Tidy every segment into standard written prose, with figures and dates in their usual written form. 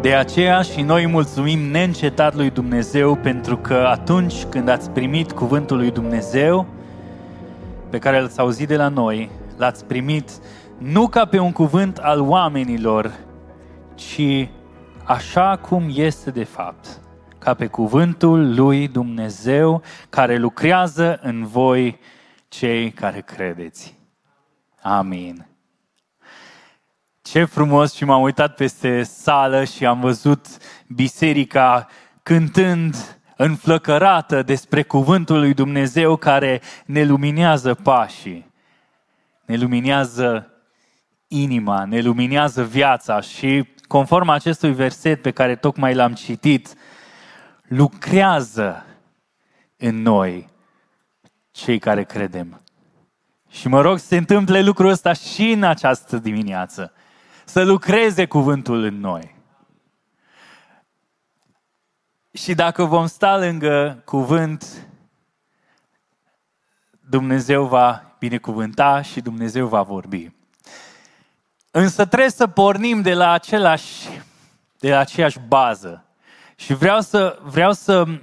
De aceea și noi mulțumim neîncetat lui Dumnezeu, pentru că atunci când ați primit cuvântul lui Dumnezeu, pe care l-ați auzit de la noi, l-ați primit nu ca pe un cuvânt al oamenilor, ci așa cum este de fapt, ca pe cuvântul lui Dumnezeu care lucrează în voi cei care credeți. Amin. Ce frumos, și m-am uitat peste sală și am văzut biserica cântând înflăcărată despre cuvântul lui Dumnezeu care ne luminează pașii, ne luminează inima, ne luminează viața și, conform acestui verset pe care tocmai l-am citit, lucrează în noi cei care credem. Și mă rog să se întâmple lucrul ăsta și în această dimineață. Să lucreze cuvântul în noi. Și dacă vom sta lângă cuvânt, Dumnezeu va binecuvânta și Dumnezeu va vorbi. Însă trebuie să pornim de la aceeași bază. Și vreau să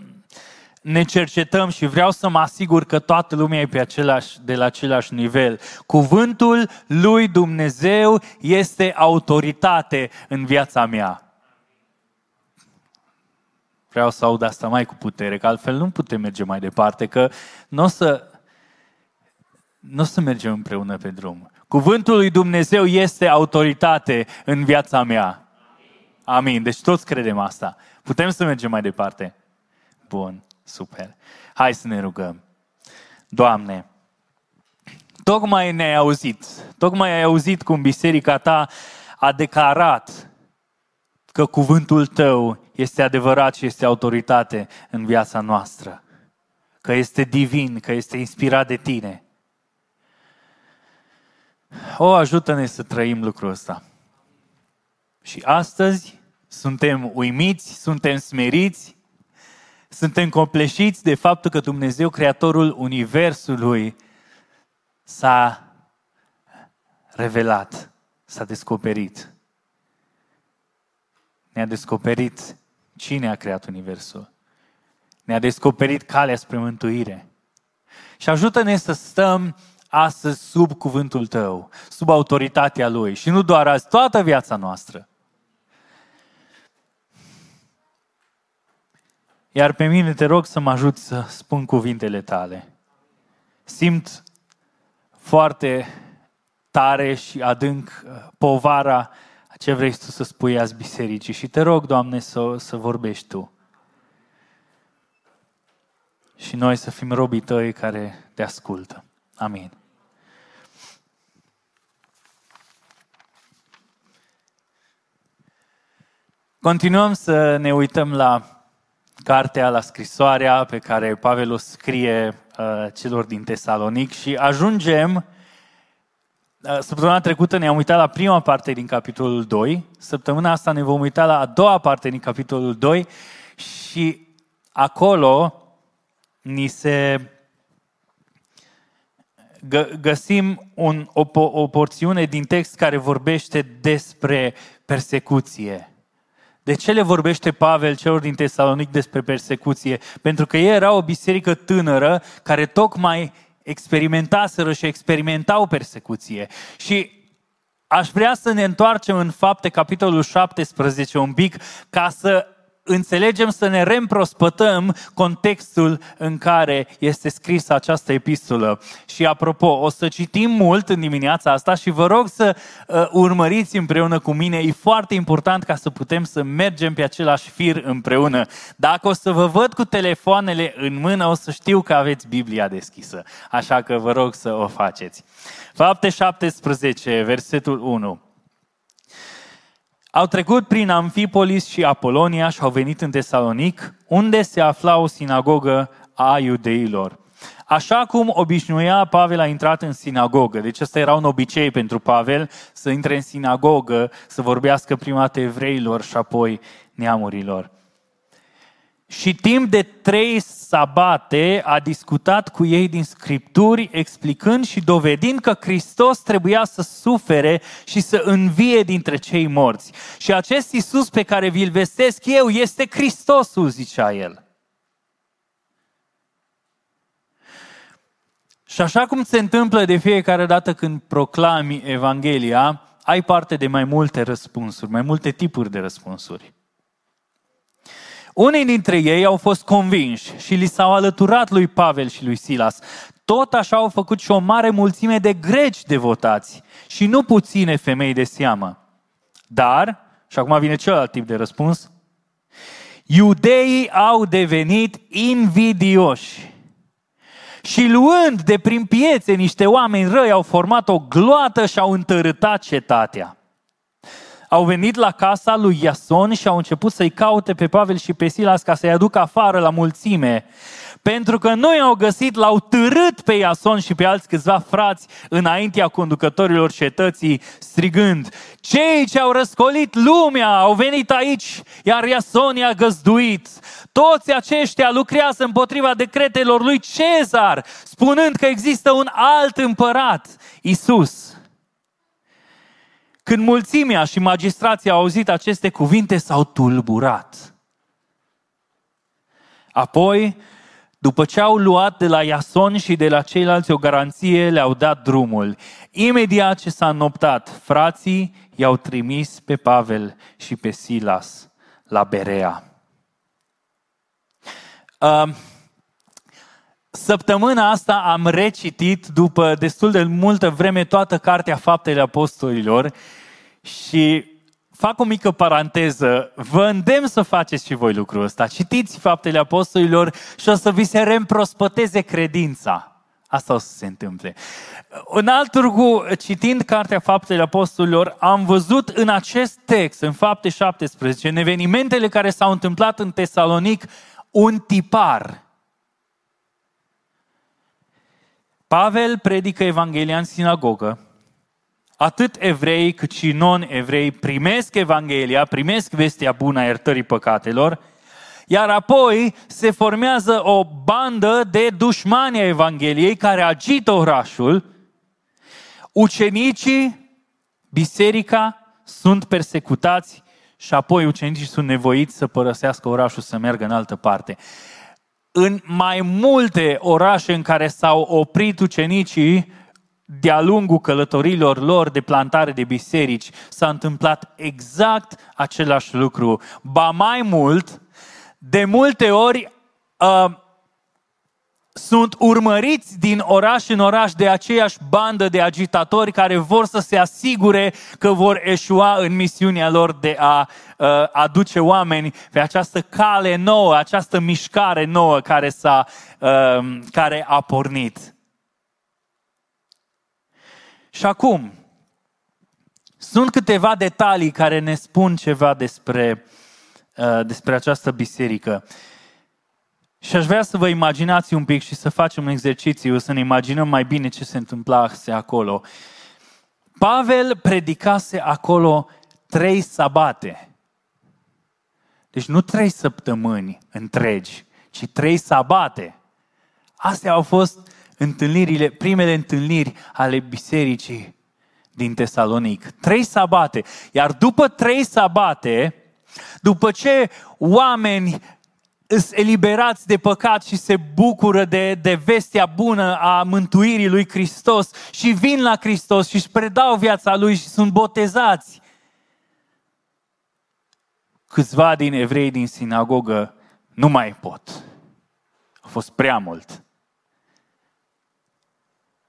ne cercetăm și vreau să mă asigur că toată lumea e de la același nivel. Cuvântul lui Dumnezeu este autoritate în viața mea. Vreau să aud asta mai cu putere, că altfel nu putem merge mai departe, că n-o să mergem împreună pe drum. Cuvântul lui Dumnezeu este autoritate în viața mea. Amin. Deci toți credem asta. Putem să mergem mai departe. Bun. Super. Hai să ne rugăm. Doamne, tocmai ne-ai auzit. Tocmai ai auzit cum biserica ta a declarat că cuvântul tău este adevărat și este autoritate în viața noastră. Că este divin, că este inspirat de tine. O, ajută-ne să trăim lucrul ăsta. Și astăzi suntem uimiți, suntem smeriți, suntem compleșiți de faptul că Dumnezeu, Creatorul Universului, s-a revelat, s-a descoperit. Ne-a descoperit cine a creat Universul. Ne-a descoperit calea spre mântuire. Și ajută-ne să stăm astăzi sub cuvântul tău, sub autoritatea lui. Și nu doar azi, toată viața noastră. Iar pe mine te rog să mă ajut să spun cuvintele tale. Simt foarte tare și adânc povara ce vrei tu să spui azi bisericii și te rog, Doamne, să vorbești tu. Și noi să fim robii tăi care te ascultă. Amin. Continuăm să ne uităm la cartea, la scrisoarea pe care Pavel o scrie celor din Tesalonic și ajungem, săptămâna trecută ne-am uitat la prima parte din capitolul 2, săptămâna asta ne vom uita la a doua parte din capitolul 2 și acolo ni se găsim o porțiune din text care vorbește despre persecuție. De ce le vorbește Pavel celor din Tesalonic despre persecuție? Pentru că ei erau o biserică tânără care tocmai experimentaseră și experimentau persecuție. Și aș vrea să ne întoarcem în Fapte, capitolul 17, un pic, ca să înțelegem, să ne reîmprospătăm contextul în care este scrisă această epistolă. Și apropo, o să citim mult în dimineața asta și vă rog să urmăriți împreună cu mine. E foarte important ca să putem să mergem pe același fir împreună. Dacă o să vă văd cu telefoanele în mână, o să știu că aveți Biblia deschisă. Așa că vă rog să o faceți. Fapte 17, versetul 1. Au trecut prin Amfipolis și Apolonia și au venit în Tesalonic, unde se afla o sinagogă a iudeilor. Așa cum obișnuia, Pavel a intrat în sinagogă. Deci ăsta era un obicei pentru Pavel, să intre în sinagogă, să vorbească prima dată evreilor și apoi neamurilor. Și timp de 3 sabate a discutat cu ei din Scripturi, explicând și dovedind că Hristos trebuia să sufere și să învie dintre cei morți. Și acest Iisus pe care vi-l vestesc eu este Hristosul, zicea el. Și așa cum se întâmplă de fiecare dată când proclami Evanghelia, ai parte de mai multe răspunsuri, mai multe tipuri de răspunsuri. Unii dintre ei au fost convinși și li s-au alăturat lui Pavel și lui Silas. Tot așa au făcut și o mare mulțime de greci devotați și nu puține femei de seamă. Dar, și acum vine celălalt tip de răspuns, iudeii au devenit invidioși. Și luând de prin piețe niște oameni răi, au format o gloată și au întărâtat cetatea. Au venit la casa lui Iason și au început să-i caute pe Pavel și pe Silas ca să-i aducă afară la mulțime. Pentru că nu i-au găsit, l-au târât pe Iason și pe alți câțiva frați înaintea conducătorilor cetății, strigând: cei ce au răscolit lumea au venit aici, iar Iason i-a găzduit. Toți aceștia lucrează împotriva decretelor lui Cezar, spunând că există un alt împărat, Iisus. Când mulțimea și magistrații au auzit aceste cuvinte, s-au tulburat. Apoi, după ce au luat de la Iason și de la ceilalți o garanție, le-au dat drumul. Imediat ce s-a înnoptat, frații i-au trimis pe Pavel și pe Silas la Berea. Săptămâna asta am recitit după destul de multă vreme toată cartea Faptele Apostolilor și fac o mică paranteză, vă îndemn să faceți și voi lucrul ăsta. Citiți Faptele Apostolilor și o să vi se reîmprospăteze credința. Asta o să se întâmple. În alt târgu, citind cartea Faptele Apostolilor, am văzut în acest text, în Fapte 17, în evenimentele care s-au întâmplat în Tesalonic, un tipar. Pavel predică Evanghelia în sinagogă. Atât evrei cât și non-evrei primesc Evanghelia, primesc vestea bună a iertării păcatelor, iar apoi se formează o bandă de dușmani a Evangheliei care agită orașul. Ucenicii, biserica, sunt persecutați și apoi ucenicii sunt nevoiți să părăsească orașul, să meargă în altă parte. În mai multe orașe în care s-au oprit ucenicii, de-a lungul călătorilor lor de plantare de biserici, s-a întâmplat exact același lucru. Ba mai mult, de multe ori sunt urmăriți din oraș în oraș de aceeași bandă de agitatori care vor să se asigure că vor eșua în misiunea lor de a aduce oameni pe această cale nouă, această mișcare nouă care a pornit. Și acum, sunt câteva detalii care ne spun ceva despre această biserică. Și aș vrea să vă imaginați un pic și să facem un exercițiu, să ne imaginăm mai bine ce se întâmplase acolo. Pavel predicase acolo 3 sabate. Deci nu 3 săptămâni întregi, ci 3 sabate. Astea au fost primele întâlniri ale bisericii din Tesalonic. 3 sabate. Iar după 3 sabate, după ce oameni îs eliberați de păcat și se bucură de vestea bună a mântuirii lui Hristos și vin la Hristos și își predau viața lui și sunt botezați, câțiva din evrei din sinagogă nu mai pot. A fost prea mult.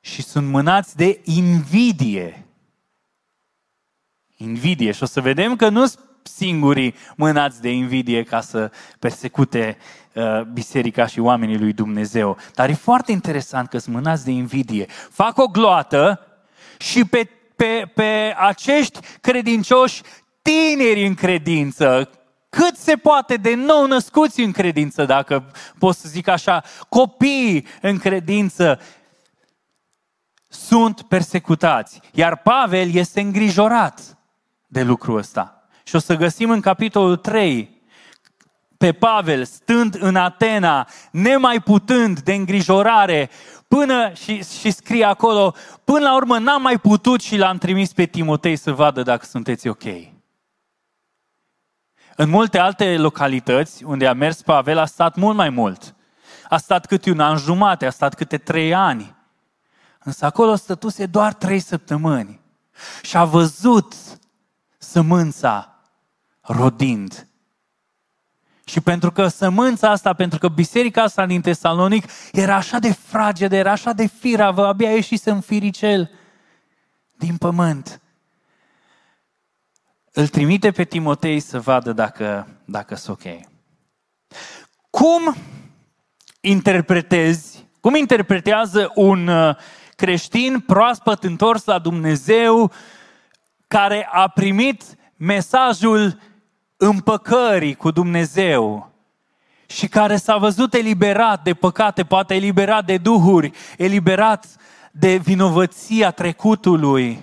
Și sunt mânați de invidie. Invidie. Și o să vedem că nu singurii mânați de invidie ca să persecute biserica și oamenii lui Dumnezeu. Dar e foarte interesant că sunt mânați de invidie. Fac o gloată și pe acești credincioși tineri în credință, cât se poate de nou născuți în credință, dacă pot să zic așa, copii în credință, sunt persecutați. Iar Pavel este îngrijorat de lucrul ăsta. Și o să găsim în capitolul 3 pe Pavel stând în Atena, nemaiputând de îngrijorare, până și scrie acolo, până la urmă n-am mai putut și l-am trimis pe Timotei să vadă dacă sunteți ok. În multe alte localități unde a mers Pavel a stat mult mai mult. A stat câte 1 an jumate, a stat câte 3 ani. Însă acolo stătuse doar 3 săptămâni și a văzut sămânța rodind. Și pentru că sămânța asta, pentru că biserica asta din Tesalonic era așa de fragedă, era așa de firavă, abia ieșise în firicel din pământ, îl trimite pe Timotei să vadă dacă sunt ok. Cum interpretează un creștin proaspăt întors la Dumnezeu care a primit mesajul împăcării cu Dumnezeu și care s-a văzut eliberat de păcate, poate eliberat de duhuri, eliberat de vinovăția trecutului,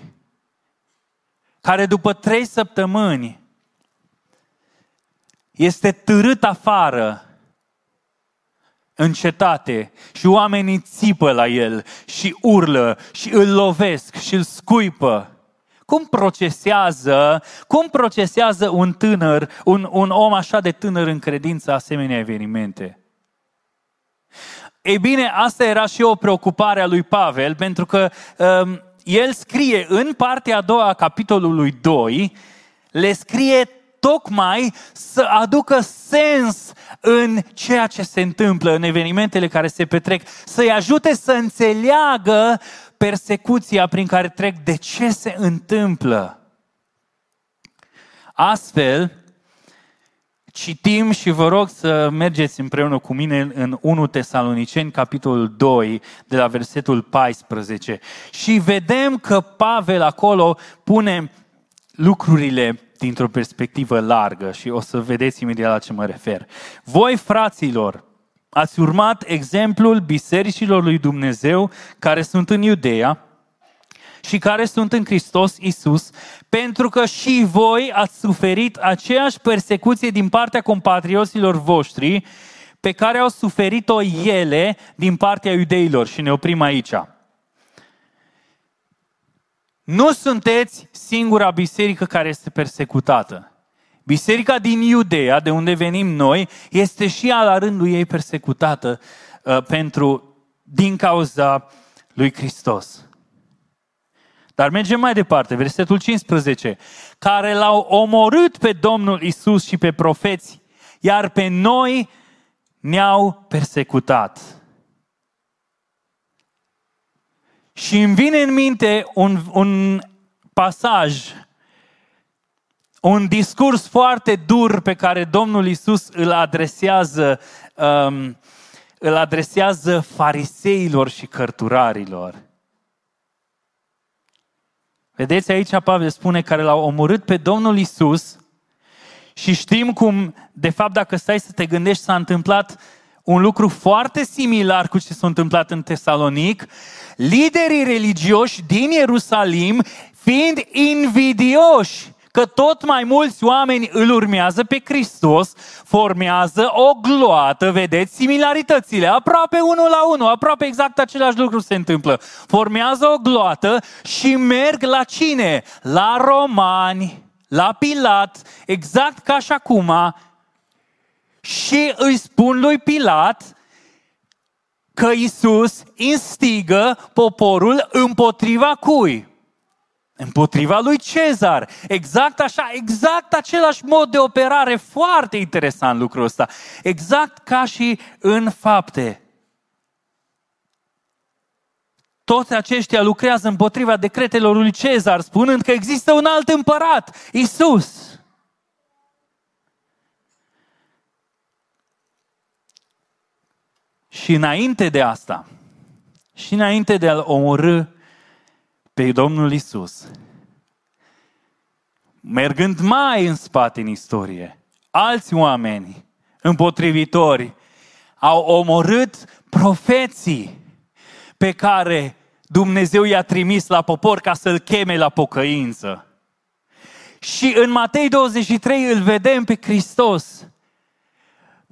care după 3 săptămâni este târât afară în cetate și oamenii țipă la el și urlă și îl lovesc și îl scuipă. Cum procesează un tânăr, un om așa de tânăr în credință asemenea evenimente? Ei bine, asta era și o preocupare a lui Pavel, pentru că el scrie în partea a doua a capitolului 2, le scrie tocmai să aducă sens în ceea ce se întâmplă, în evenimentele care se petrec, să-i ajute să înțeleagă persecuția prin care trec, de ce se întâmplă. Astfel, citim și vă rog să mergeți împreună cu mine în 1 Tesaloniceni, capitolul 2, de la versetul 14. Și vedem că Pavel acolo pune lucrurile dintr-o perspectivă largă și o să vedeți imediat la ce mă refer. Voi, fraților, ați urmat exemplul bisericilor lui Dumnezeu care sunt în Iudeea și care sunt în Hristos Iisus, pentru că și voi ați suferit aceeași persecuție din partea compatrioților voștri pe care au suferit-o ele din partea iudeilor. Și ne oprim aici. Nu sunteți singura biserică care este persecutată. Biserica din Iudeea, de unde venim noi, este și ea la rândul ei persecutată din cauza lui Hristos. Dar mergem mai departe, versetul 15. Care l-au omorât pe Domnul Iisus și pe profeți, iar pe noi ne-au persecutat. Și îmi vine în minte un pasaj, un discurs foarte dur pe care Domnul Iisus îl adresează fariseilor și cărturarilor. Vedeți aici, Pavel spune, care l-au omorât pe Domnul Iisus, și știm cum, de fapt, dacă stai să te gândești, s-a întâmplat un lucru foarte similar cu ce s-a întâmplat în Tesalonic. Liderii religioși din Ierusalim, fiind invidioși că tot mai mulți oameni îl urmează pe Hristos, formează o gloată, vedeți similaritățile, aproape unul la unul, aproape exact același lucru se întâmplă. Formează o gloată și merg la cine? La romani, la Pilat, exact ca și acum, și îi spun lui Pilat că Iisus instigă poporul împotriva cui? Împotriva lui Cezar. Exact așa, exact același mod de operare, foarte interesant lucrul ăsta. Exact ca și în Fapte. Toți aceștia lucrează împotriva decretelor lui Cezar, spunând că există un alt împărat, Iisus. Și înainte de asta, și înainte de a-l omorî pe Domnul Iisus, mergând mai în spate în istorie, alți oameni împotrivitori au omorât profeții pe care Dumnezeu i-a trimis la popor ca să-l cheme la pocăință. Și în Matei 23 îl vedem pe Hristos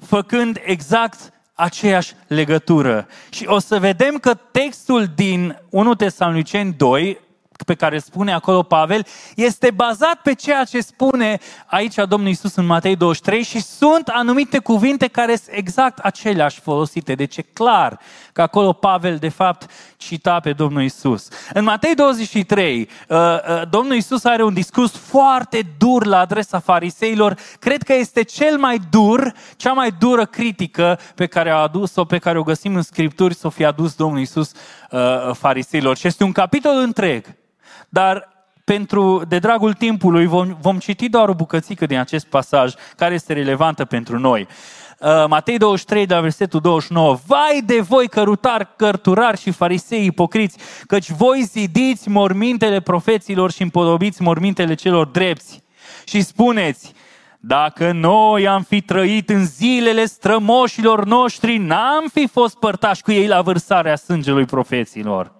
făcând exact aceeași legătură. Și o să vedem că textul din 1 Tesaloniceni 2, pe care spune acolo Pavel, este bazat pe ceea ce spune aici Domnul Iisus în Matei 23 și sunt anumite cuvinte care sunt exact aceleași folosite. Deci e clar că acolo Pavel de fapt cita pe Domnul Iisus. În Matei 23, Domnul Iisus are un discurs foarte dur la adresa fariseilor. Cred că este cea mai dură critică pe care a adus-o, pe care o găsim în Scripturi, să o fi adus Domnul Iisus fariseilor. Și este un capitol întreg. Dar de dragul timpului vom citi doar o bucățică din acest pasaj care este relevantă pentru noi. Matei 23, de la versetul 29. Vai de voi, cărturari și farisei ipocriți, căci voi zidiți mormintele profeților și împodobiți mormintele celor drepți. Și spuneți, dacă noi am fi trăit în zilele strămoșilor noștri, n-am fi fost părtași cu ei la vărsarea sângelui profeților.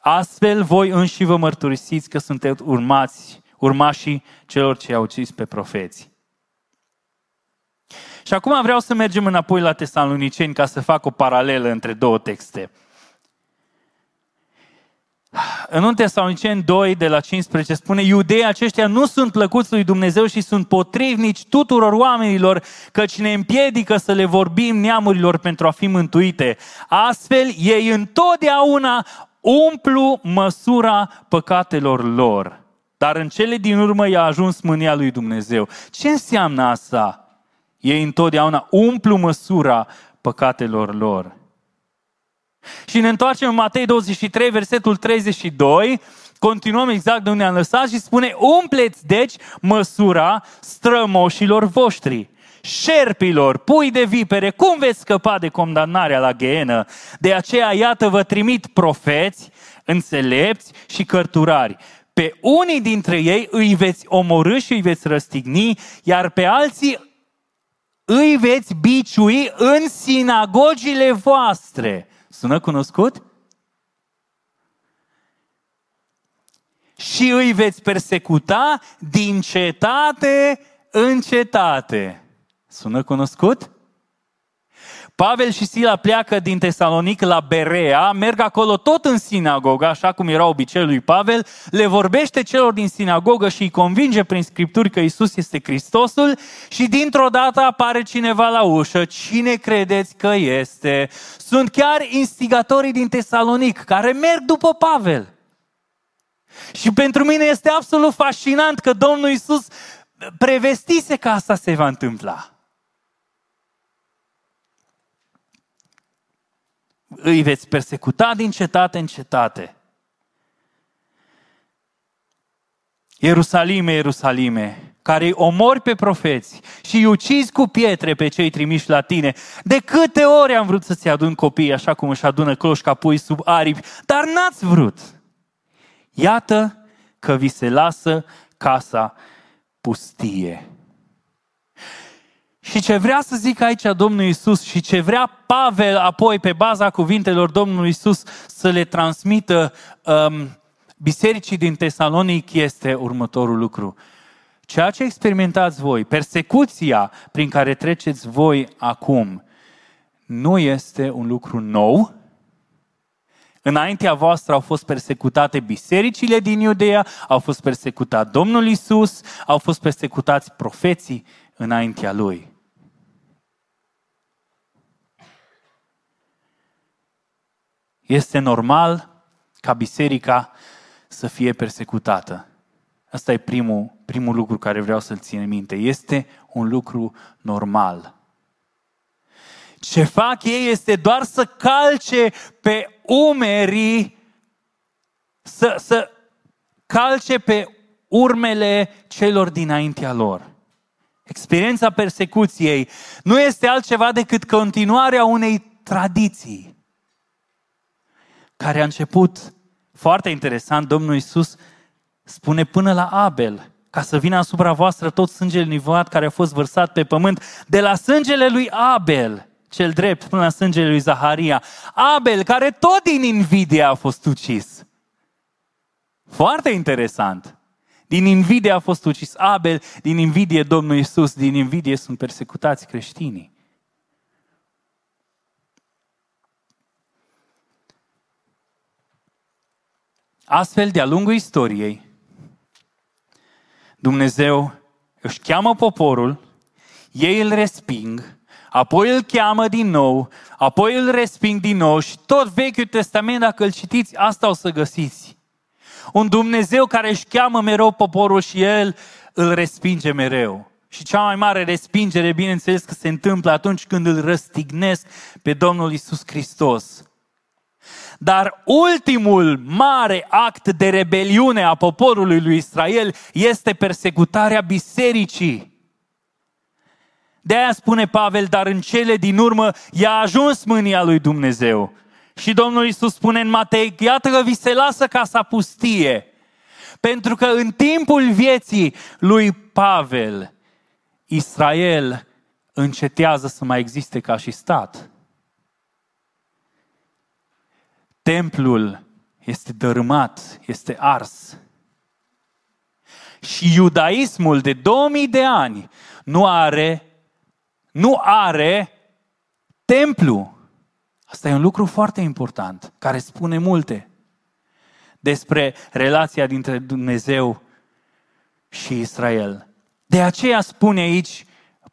Astfel voi înși vă mărturisiți că sunteți urmașii celor ce i-au ucis pe profeți. Și acum vreau să mergem înapoi la Tesaloniceni ca să fac o paralelă între două texte. În 1 Tesaloniceni 2, de la 15, spune: Iudeii aceștia nu sunt plăcuți lui Dumnezeu și sunt potrivnici tuturor oamenilor, căci ne împiedică să le vorbim neamurilor pentru a fi mântuite. Astfel ei întotdeauna umplu măsura păcatelor lor, dar în cele din urmă i-a ajuns mânia lui Dumnezeu. Ce înseamnă asta? Ei întotdeauna umplu măsura păcatelor lor. Și ne întoarcem în Matei 23, versetul 32, continuăm exact de unde am lăsat și spune: umpleți deci măsura strămoșilor voștri. Șerpilor, pui de vipere, cum veți scăpa de condamnarea la ghenă? De aceea, iată, vă trimit profeți, înțelepți și cărturari. Pe unii dintre ei îi veți omorî și îi veți răstigni, iar pe alții îi veți biciui în sinagogile voastre. Sună cunoscut? Și îi veți persecuta din cetate în cetate. Sună cunoscut? Pavel și Sila pleacă din Tesalonic la Berea, merg acolo tot în sinagogă, așa cum era obiceiul lui Pavel, le vorbește celor din sinagogă și îi convinge prin Scripturi că Iisus este Hristosul și dintr-o dată apare cineva la ușă. Cine credeți că este? Sunt chiar instigatorii din Tesalonic care merg după Pavel. Și pentru mine este absolut fascinant că Domnul Iisus prevestise că asta se va întâmpla. Îi veți persecuta din cetate în cetate. Ierusalime, Ierusalime, care-i omori pe profeți și îi ucizi cu pietre pe cei trimiși la tine. De câte ori am vrut să-ți adun copiii așa cum își adună cloșca pui sub aripi, dar n-ați vrut. Iată că vi se lasă casa pustie. Și ce vrea să zic aici Domnul Iisus și ce vrea Pavel apoi pe baza cuvintelor Domnului Iisus să le transmită bisericii din Tesalonic este următorul lucru. Ceea ce experimentați voi, persecuția prin care treceți voi acum, nu este un lucru nou. Înaintea voastră au fost persecutate bisericile din Iudeea, au fost persecutat Domnul Iisus, au fost persecutați profeții înaintea Lui. Este normal ca biserica să fie persecutată. Asta e primul lucru care vreau să-l țin în minte. Este un lucru normal. Ce fac ei este doar să calce pe umerii, să calce pe urmele celor dinaintea lor. Experiența persecuției nu este altceva decât continuarea unei tradiții care a început, foarte interesant, Domnul Iisus spune până la Abel. ca să vină asupra voastră tot sângele nivat care a fost vărsat pe pământ, de la sângele lui Abel, cel drept, până la sângele lui Zaharia. Abel, care tot din invidie a fost ucis. Foarte interesant. Din invidie a fost ucis Abel, din invidie Domnul Iisus, din invidie sunt persecutați creștinii. Astfel, de-a lungul istoriei, Dumnezeu își cheamă poporul, ei îl resping, apoi îl cheamă din nou, apoi îl resping din nou și tot Vechiul Testament, dacă îl citiți, asta o să găsiți. Un Dumnezeu care își cheamă mereu poporul și el îl respinge mereu. Și cea mai mare respingere, bineînțeles, că se întâmplă atunci când îl răstignesc pe Domnul Iisus Hristos. Dar ultimul mare act de rebeliune a poporului lui Israel este persecutarea bisericii. De-aia spune Pavel, dar în cele din urmă i-a ajuns mânia lui Dumnezeu. Și Domnul Iisus spune în Matei, iată că vi se lasă casa pustie. Pentru că în timpul vieții lui Pavel, Israel încetează să mai existe ca și stat. Templul este dărâmat, este ars. Și iudaismul de 2000 de ani nu are templu. Asta e un lucru foarte important, care spune multe despre relația dintre Dumnezeu și Israel. De aceea spune aici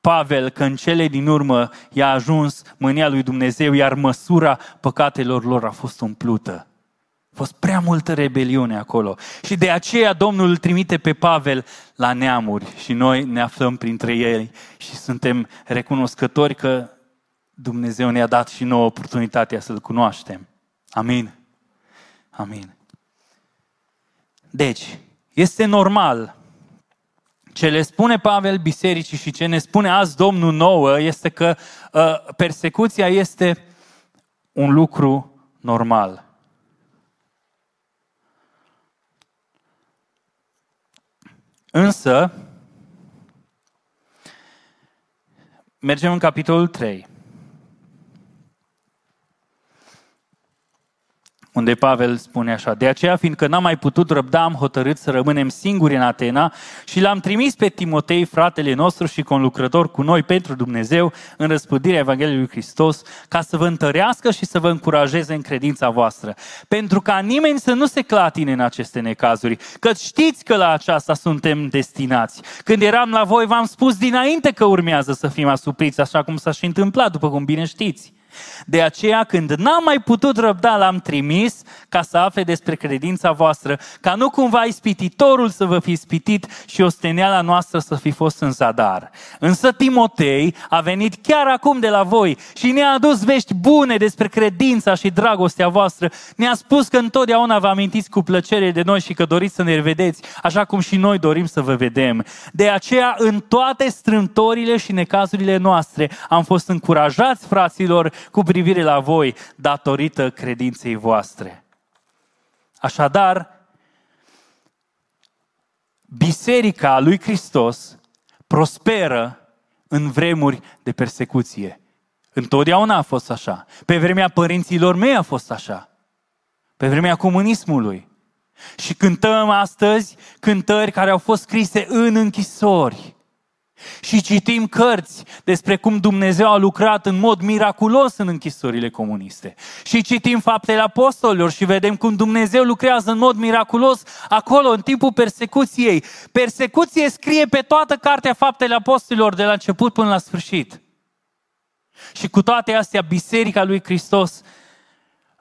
Pavel că în cele din urmă i-a ajuns mânia lui Dumnezeu, iar măsura păcatelor lor a fost umplută. A fost prea multă rebeliune acolo. Și de aceea Domnul îl trimite pe Pavel la neamuri și noi ne aflăm printre ei și suntem recunoscători că Dumnezeu ne-a dat și nouă oportunitatea să-L cunoaștem. Amin. Amin. Deci, este normal. Ce le spune Pavel bisericii și ce ne spune azi Domnul nouă este că persecuția este un lucru normal. Însă, mergem în capitolul 3. Unde Pavel spune așa, de aceea, fiindcă n-am mai putut răbda, am hotărât să rămânem singuri în Atena și l-am trimis pe Timotei, fratele nostru și conlucrător cu noi pentru Dumnezeu, în răspândirea Evangheliei lui Hristos, ca să vă întărească și să vă încurajeze în credința voastră. Pentru ca nimeni să nu se clatine în aceste necazuri, că știți că la aceasta suntem destinați. Când eram la voi, v-am spus dinainte că urmează să fim asupriți, așa cum s-a și întâmplat, după cum bine știți. De aceea, când n-am mai putut răbda, l-am trimis ca să afle despre credința voastră, ca nu cumva ispititorul să vă fi ispitit și osteneala noastră să fi fost în zadar. Însă Timotei a venit chiar acum de la voi și ne-a adus vești bune despre credința și dragostea voastră. Ne-a spus că întotdeauna vă amintiți cu plăcere de noi și că doriți să ne revedeți, așa cum și noi dorim să vă vedem. De aceea, în toate strâmtorile și necazurile noastre, am fost încurajați, fraților, cu privire la voi, datorită credinței voastre. Așadar, biserica lui Hristos prosperă în vremuri de persecuție. Întotdeauna a fost așa. Pe vremea părinților mei a fost așa. Pe vremea comunismului. Și cântăm astăzi cântări care au fost scrise în închisori. Și citim cărți despre cum Dumnezeu a lucrat în mod miraculos în închisorile comuniste. Și citim Faptele Apostolilor și vedem cum Dumnezeu lucrează în mod miraculos acolo, în timpul persecuției. Persecuție scrie pe toată cartea Faptele Apostolilor, de la început până la sfârșit. Și cu toate astea, Biserica lui Hristos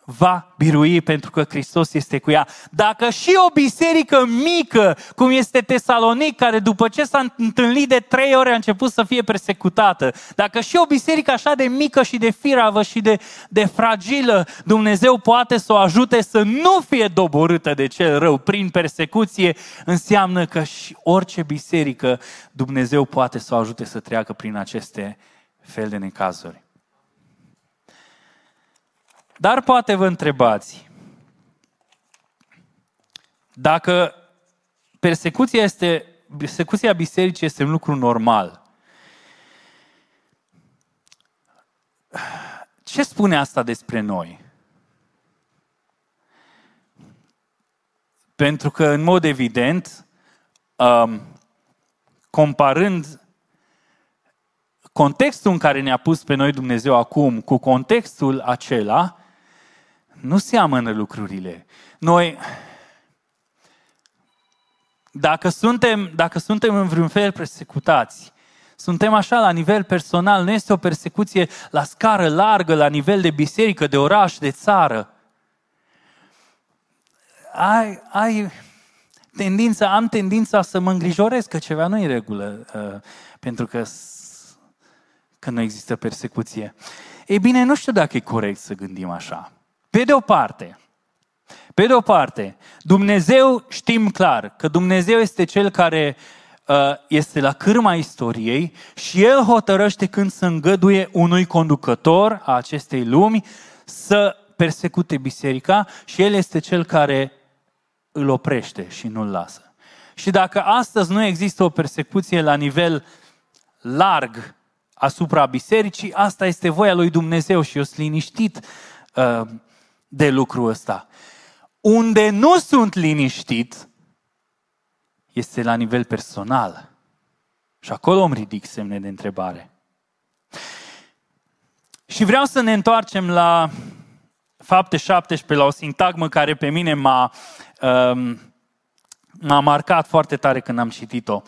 va birui pentru că Hristos este cu ea. Dacă și o biserică mică, cum este Tesalonic, care după ce s-a întâlnit de 3 ori a început să fie persecutată, dacă și o biserică așa de mică și de firavă și de fragilă, Dumnezeu poate să o ajute să nu fie doborâtă de cel rău prin persecuție, înseamnă că și orice biserică Dumnezeu poate să o ajute să treacă prin aceste fel de necazuri. Dar poate vă întrebați, dacă persecuția este persecuția bisericii este un lucru normal. Ce spune asta despre noi? Pentru că, în mod evident, comparând contextul în care ne-a pus pe noi Dumnezeu acum cu contextul acela, nu seamănă lucrurile. Noi, dacă suntem în vreun fel persecutați, suntem așa la nivel personal, nu este o persecuție la scară largă, la nivel de biserică, de oraș, de țară. Am tendința să mă îngrijorez că ceva nu e în regulă, pentru că nu există persecuție. Ei bine, nu știu dacă e corect să gândim așa. Pe de o parte, Dumnezeu știm clar că Dumnezeu este Cel care este la cârma istoriei și El hotărăște când să îngăduie unui conducător a acestei lumi să persecute biserica și El este Cel care îl oprește și nu-l lasă. Și dacă astăzi nu există o persecuție la nivel larg asupra bisericii, asta este voia lui Dumnezeu și eu sunt liniștit de lucrul ăsta. Unde nu sunt liniștit este la nivel personal. Și acolo îmi ridic semne de întrebare. Și vreau să ne întoarcem la Fapte 17, la o sintagmă care pe mine m-a marcat foarte tare când am citit-o.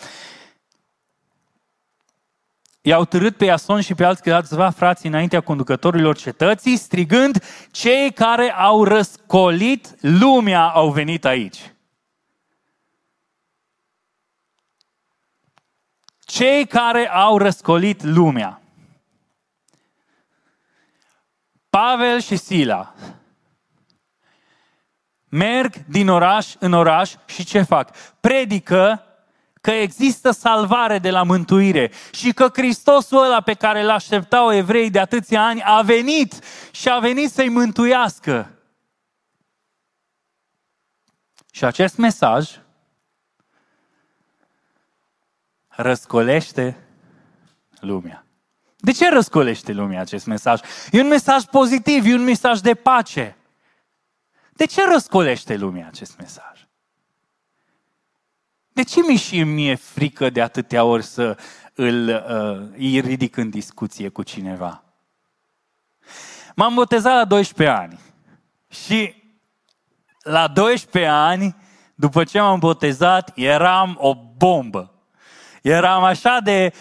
I-au târât pe Iason și pe alți câțiva frați înaintea conducătorilor cetății, strigând, cei care au răscolit lumea au venit aici. Cei care au răscolit lumea. Pavel și Sila merg din oraș în oraș și ce fac? Predică că există salvare de la mântuire și că Hristosul ăla pe care l-așteptau evrei de atâția ani a venit și a venit să-i mântuiască. Și acest mesaj răscolește lumea. De ce răscolește lumea acest mesaj? E un mesaj pozitiv, e un mesaj de pace. De ce răscolește lumea acest mesaj? De ce mi-e frică de atâtea ori să îi ridic în discuție cu cineva? M-am botezat la 12 ani. Și la 12 ani, după ce m-am botezat, eram o bombă. Eram așa de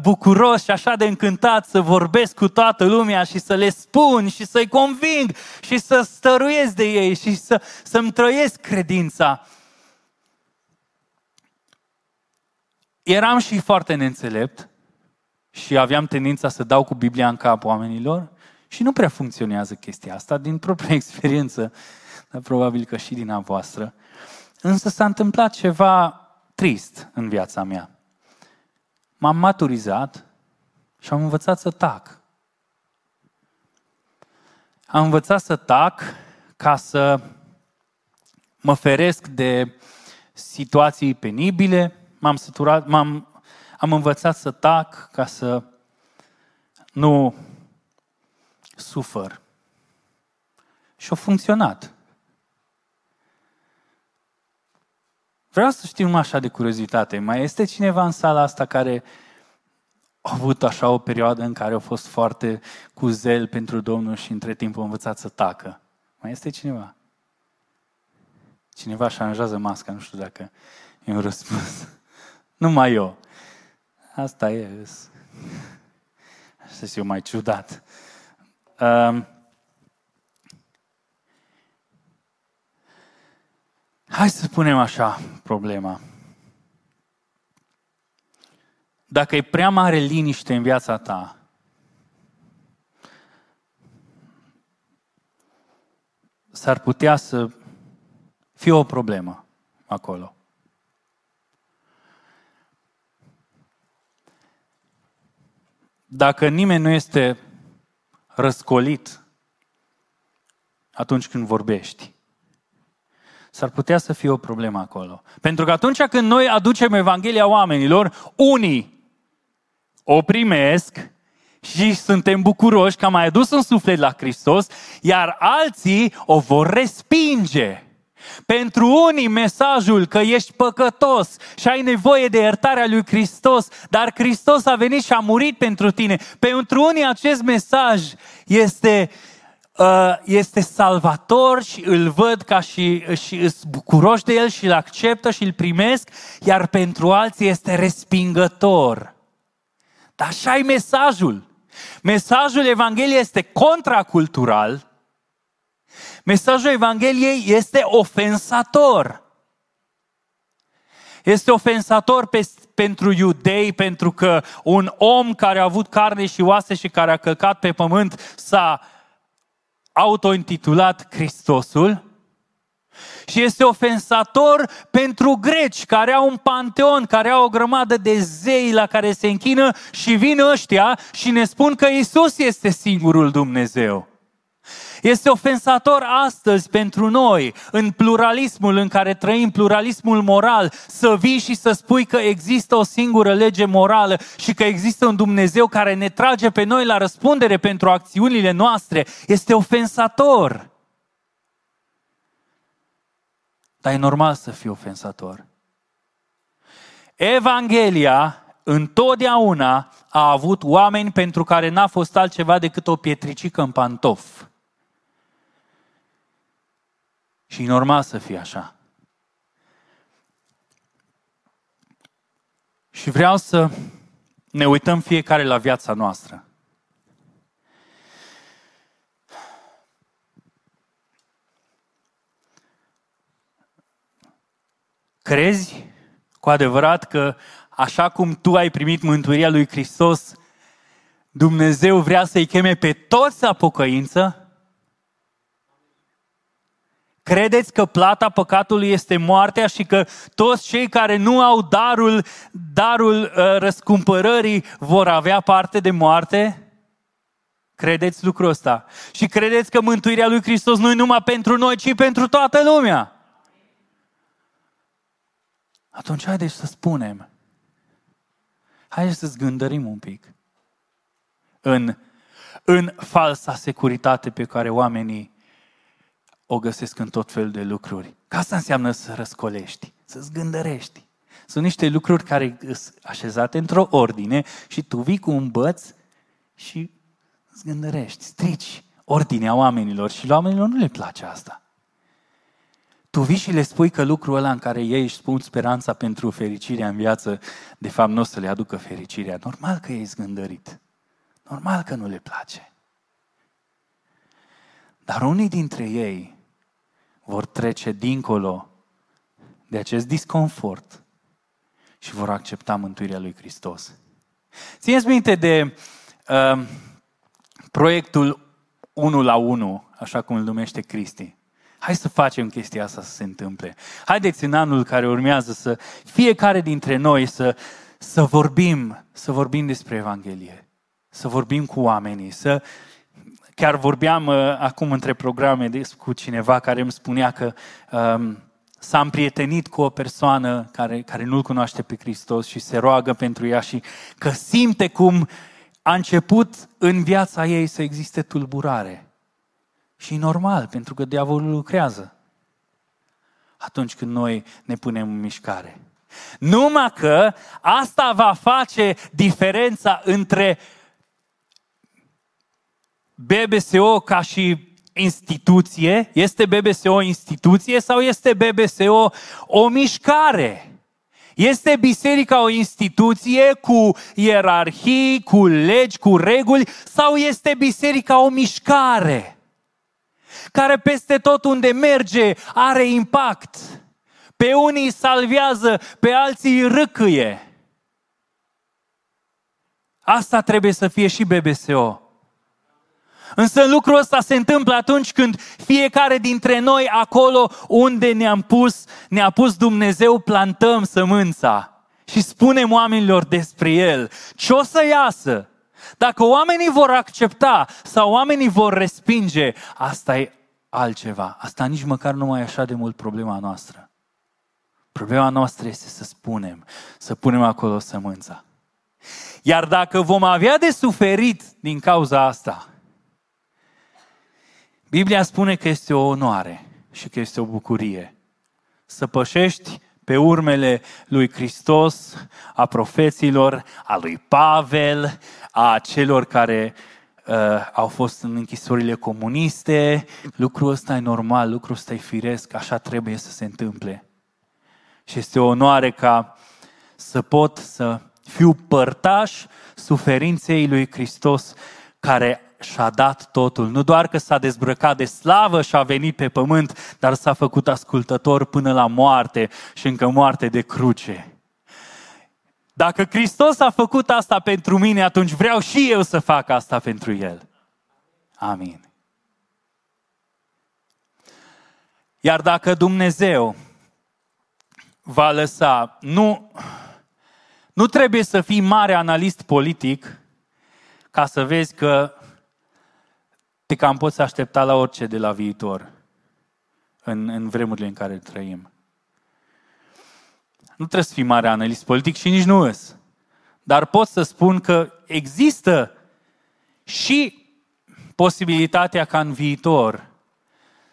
bucuros și așa de încântat să vorbesc cu toată lumea și să le spun și să-i conving și să stăruiesc de ei și să-mi trăiesc credința. Eram și foarte neînțelept și aveam tendința să dau cu Biblia în cap oamenilor și nu prea funcționează chestia asta din propria experiență, dar probabil că și din a voastră. Însă s-a întâmplat ceva trist în viața mea. M-am maturizat și am învățat să tac. Am învățat să tac ca să mă feresc de situații penibile. M-am săturat, am învățat să tac ca să nu sufăr. Și a funcționat. Vreau să știu așa de curiozitate, mai este cineva în sala asta care a avut așa o perioadă în care a fost foarte cu zel pentru Domnul și între timp a învățat să tacă? Mai este cineva? Cineva își aranjează masca, nu știu dacă e un răspuns. Numai eu. Asta e. Așa sunt eu mai ciudat. Hai să punem așa problema. Dacă e prea mare liniște în viața ta, s-ar putea să fie o problemă acolo. Dacă nimeni nu este răscolit atunci când vorbești, s-ar putea să fie o problemă acolo. Pentru că atunci când noi aducem Evanghelia oamenilor, unii o primesc și suntem bucuroși că am mai adus în suflet la Hristos, iar alții o vor respinge. Pentru unii mesajul că ești păcătos și ai nevoie de iertarea lui Hristos, dar Hristos a venit și a murit pentru tine. Pentru unii acest mesaj este salvator și îl văd ca și îs bucuroși de el și îl acceptă și îl primesc, iar pentru alții este respingător. Dar așa e mesajul. Mesajul Evangheliei este contracultural. Mesajul Evangheliei este ofensator. Este ofensator pentru iudei, pentru că un om care a avut carne și oase și care a călcat pe pământ s-a autointitulat Hristosul. Și este ofensator pentru greci, care au un panteon, care au o grămadă de zei la care se închină și vin ăștia și ne spun că Iisus este singurul Dumnezeu. Este ofensator astăzi pentru noi, în pluralismul în care trăim, pluralismul moral, să vii și să spui că există o singură lege morală și că există un Dumnezeu care ne trage pe noi la răspundere pentru acțiunile noastre. Este ofensator. Dar e normal să fii ofensator. Evanghelia întotdeauna a avut oameni pentru care n-a fost altceva decât o pietricică în pantof. Și e normal să fie așa. Și vreau să ne uităm fiecare la viața noastră. Crezi cu adevărat că așa cum tu ai primit mântuirea lui Hristos, Dumnezeu vrea să-i cheme pe toți la pocăință? Credeți că plata păcatului este moartea și că toți cei care nu au darul răscumpărării vor avea parte de moarte? Credeți lucrul ăsta? Și credeți că mântuirea lui Hristos nu e numai pentru noi, ci pentru toată lumea? Atunci haideți să spunem, haideți să zgândărim un pic în falsa securitate pe care oamenii o găsesc în tot felul de lucruri. Că asta înseamnă să răscolești, să zgândărești. Sunt niște lucruri care sunt așezate într-o ordine și tu vii cu un băț și zgândărești, strici ordinea oamenilor și la oamenilor nu le place asta. Tu vii și le spui că lucrul ăla în care ei își spun speranța pentru fericirea în viață, de fapt nu o să le aducă fericirea. Normal că ei zgândărit. Normal că nu le place. Dar unii dintre ei vor trece dincolo de acest disconfort și vor accepta mântuirea lui Hristos. Țineți minte de proiectul 1 la 1, așa cum îl numește Cristi. Hai să facem chestia asta să se întâmple. Haideți în anul care urmează să fiecare dintre noi să vorbim despre Evanghelie, să vorbim cu oamenii, să... Chiar vorbeam acum între programe cu cineva care îmi spunea că s-a împrietenit cu o persoană care nu-L cunoaște pe Hristos și se roagă pentru ea și că simte cum a început în viața ei să existe tulburare. Și e normal, pentru că diavolul lucrează atunci când noi ne punem în mișcare. Numai că asta va face diferența între BBSO ca și instituție. Este BBSO instituție sau este BBSO o mișcare? Este biserica o instituție cu ierarhii, cu legi, cu reguli sau este biserica o mișcare care peste tot unde merge are impact? Pe unii salvează, pe alții râcâie. Asta trebuie să fie și BBSO. Însă lucrul ăsta se întâmplă atunci când fiecare dintre noi, acolo unde ne-a pus Dumnezeu, plantăm sămânța și spunem oamenilor despre El. Ce o să iasă? Dacă oamenii vor accepta sau oamenii vor respinge, asta e altceva. Asta nici măcar nu mai e așa de mult problema noastră. Problema noastră este să spunem, să punem acolo sămânța. Iar dacă vom avea de suferit din cauza asta, Biblia spune că este o onoare și că este o bucurie să pășești pe urmele lui Hristos, a profeților, a lui Pavel, a celor care au fost în închisorile comuniste. Lucrul ăsta e normal, lucrul ăsta e firesc, așa trebuie să se întâmple. Și este o onoare ca să pot să fiu părtaș suferinței lui Hristos, care și-a dat totul. Nu doar că s-a dezbrăcat de slavă și a venit pe pământ, dar s-a făcut ascultător până la moarte și încă moarte de cruce. Dacă Hristos a făcut asta pentru mine, atunci vreau și eu să fac asta pentru El. Amin. Iar dacă Dumnezeu va lăsa, nu trebuie să fii mare analist politic ca să vezi că te cam poți aștepta la orice de la viitor în vremurile în care trăim. Nu trebuie să fii mare analist politic și nici nu îs. Dar pot să spun că există și posibilitatea ca în viitor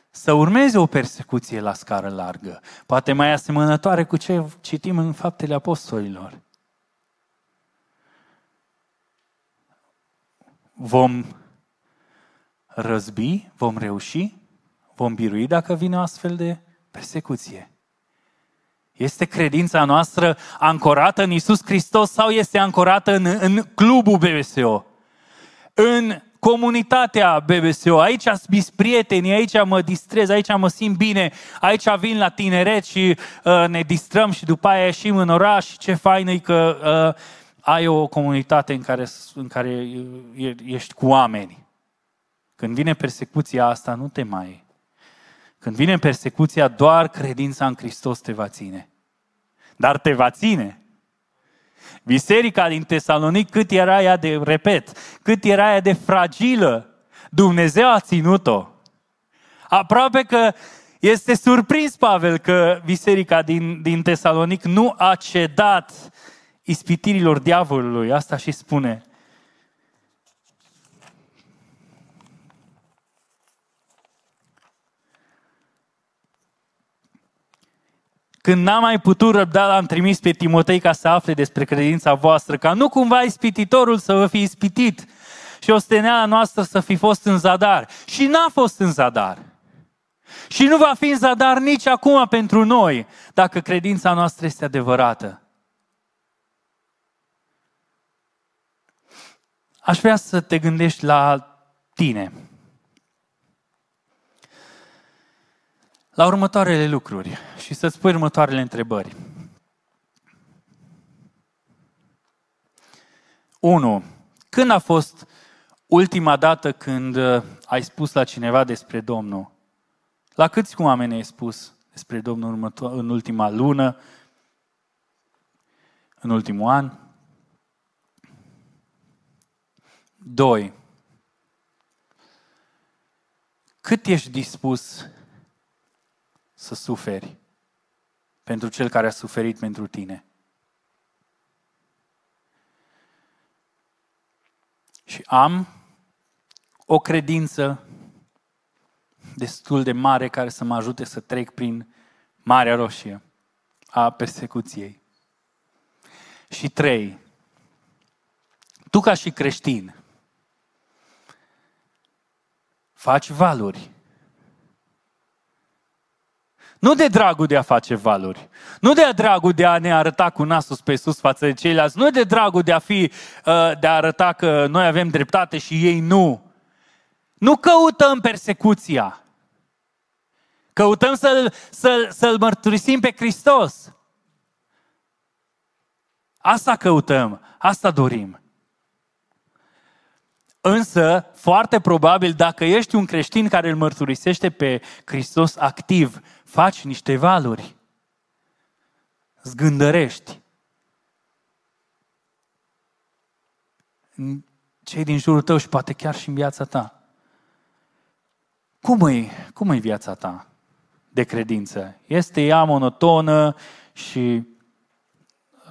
să urmeze o persecuție la scară largă, poate mai asemănătoare cu ce citim în Faptele Apostolilor. Vom răzbi, vom reuși, vom birui dacă vine o astfel de persecuție. Este credința noastră ancorată în Iisus Hristos sau este ancorată în clubul BBSO? În comunitatea BBSO, aici sunt prieteni, aici mă distrez, aici mă simt bine, aici vin la tineret și ne distrăm și după aia ieșim în oraș. Ce fain e că ai o comunitate în care ești cu oameni. Când vine persecuția asta, nu te mai... Când vine persecuția, doar credința în Hristos te va ține. Dar te va ține. Biserica din Tesalonic, cât era ea de, cât era ea de fragilă, Dumnezeu a ținut-o. Aproape că este surprins Pavel că biserica din Tesalonic nu a cedat ispitirilor diavolului. Asta și spune. Când n-am mai putut răbda, l-am trimis pe Timotei ca să afle despre credința voastră, ca nu cumva ispititorul să vă fi ispitit și osteneala noastră să fi fost în zadar. Și n-a fost în zadar. Și nu va fi în zadar nici acum pentru noi, dacă credința noastră este adevărată. Aș vrea să te gândești la tine, la următoarele lucruri și să-ți pui următoarele întrebări. 1. Când a fost ultima dată când ai spus la cineva despre Domnul? La câți oameni ai spus despre Domnul în ultima lună, în ultimul an? 2. Cât ești dispus să suferi pentru cel care a suferit pentru tine? Și am o credință destul de mare care să mă ajute să trec prin Marea Roșie a persecuției. Și 3. Tu ca și creștin faci valuri. Nu de dragul de a face valuri, nu de dragul de a ne arăta cu nasul pe sus față de ceilalți, nu de dragul de a arăta că noi avem dreptate și ei nu. Nu căutăm persecuția. Căutăm să-L mărturisim pe Hristos. Asta căutăm, asta dorim. Însă, foarte probabil, dacă ești un creștin care îl mărturisește pe Hristos activ, faci niște valuri, zgândărești. Cei din jurul tău și poate chiar și în viața ta. Cum e viața ta de credință? Este ea monotonă și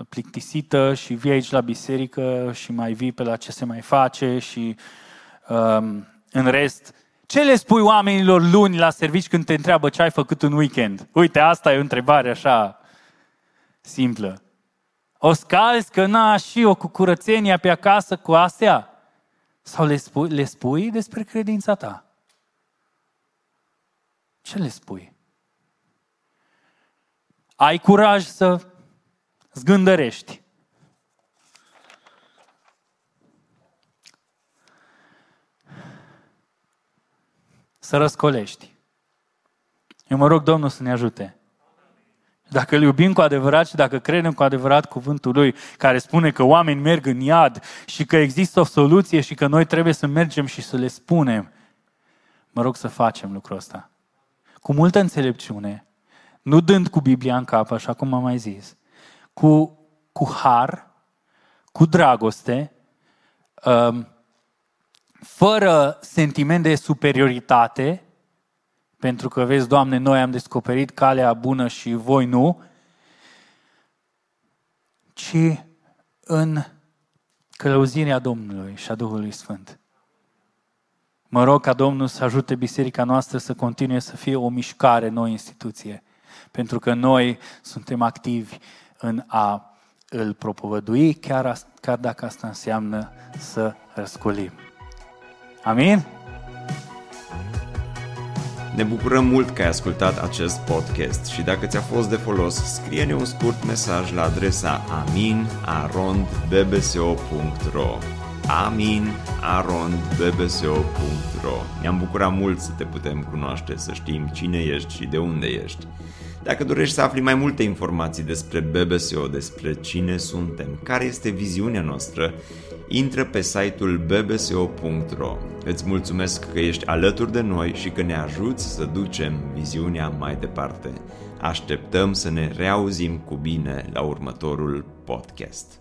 plictisită și vii aici la biserică și mai vii pe la ce se mai face și în rest... Ce le spui oamenilor luni la servici când te întreabă ce ai făcut în weekend? Uite, asta e o întrebare așa simplă. O scalzi că n-a și o cu curățenia pe acasă cu astea? Sau le spui despre credința ta? Ce le spui? Ai curaj să zgândărești? Să răscolești. Eu mă rog Domnul să ne ajute. Dacă îl iubim cu adevărat și dacă credem cu adevărat cuvântul lui, care spune că oamenii merg în iad și că există o soluție și că noi trebuie să mergem și să le spunem, mă rog să facem lucrul ăsta. Cu multă înțelepciune, nu dând cu Biblia în cap, așa cum am mai zis, cu har, cu dragoste, fără sentiment de superioritate, pentru că, vezi, Doamne, noi am descoperit calea bună și voi nu, ci în călăuzirea Domnului și a Duhului Sfânt. Mă rog ca Domnul să ajute biserica noastră să continue să fie o mișcare, noi instituție, pentru că noi suntem activi în a îl propovădui, chiar dacă asta înseamnă să răscolim. Amin? Ne bucurăm mult că ai ascultat acest podcast și dacă ți-a fost de folos, scrie-ne un scurt mesaj la adresa amin@bbso.ro amin@bbso.ro. Ne-am bucurat mult să te putem cunoaște, să știm cine ești și de unde ești. Dacă dorești să afli mai multe informații despre BBSO, despre cine suntem, care este viziunea noastră, intră pe site-ul bbso.ro. Îți mulțumesc că ești alături de noi și că ne ajuți să ducem viziunea mai departe. Așteptăm să ne reauzim cu bine la următorul podcast.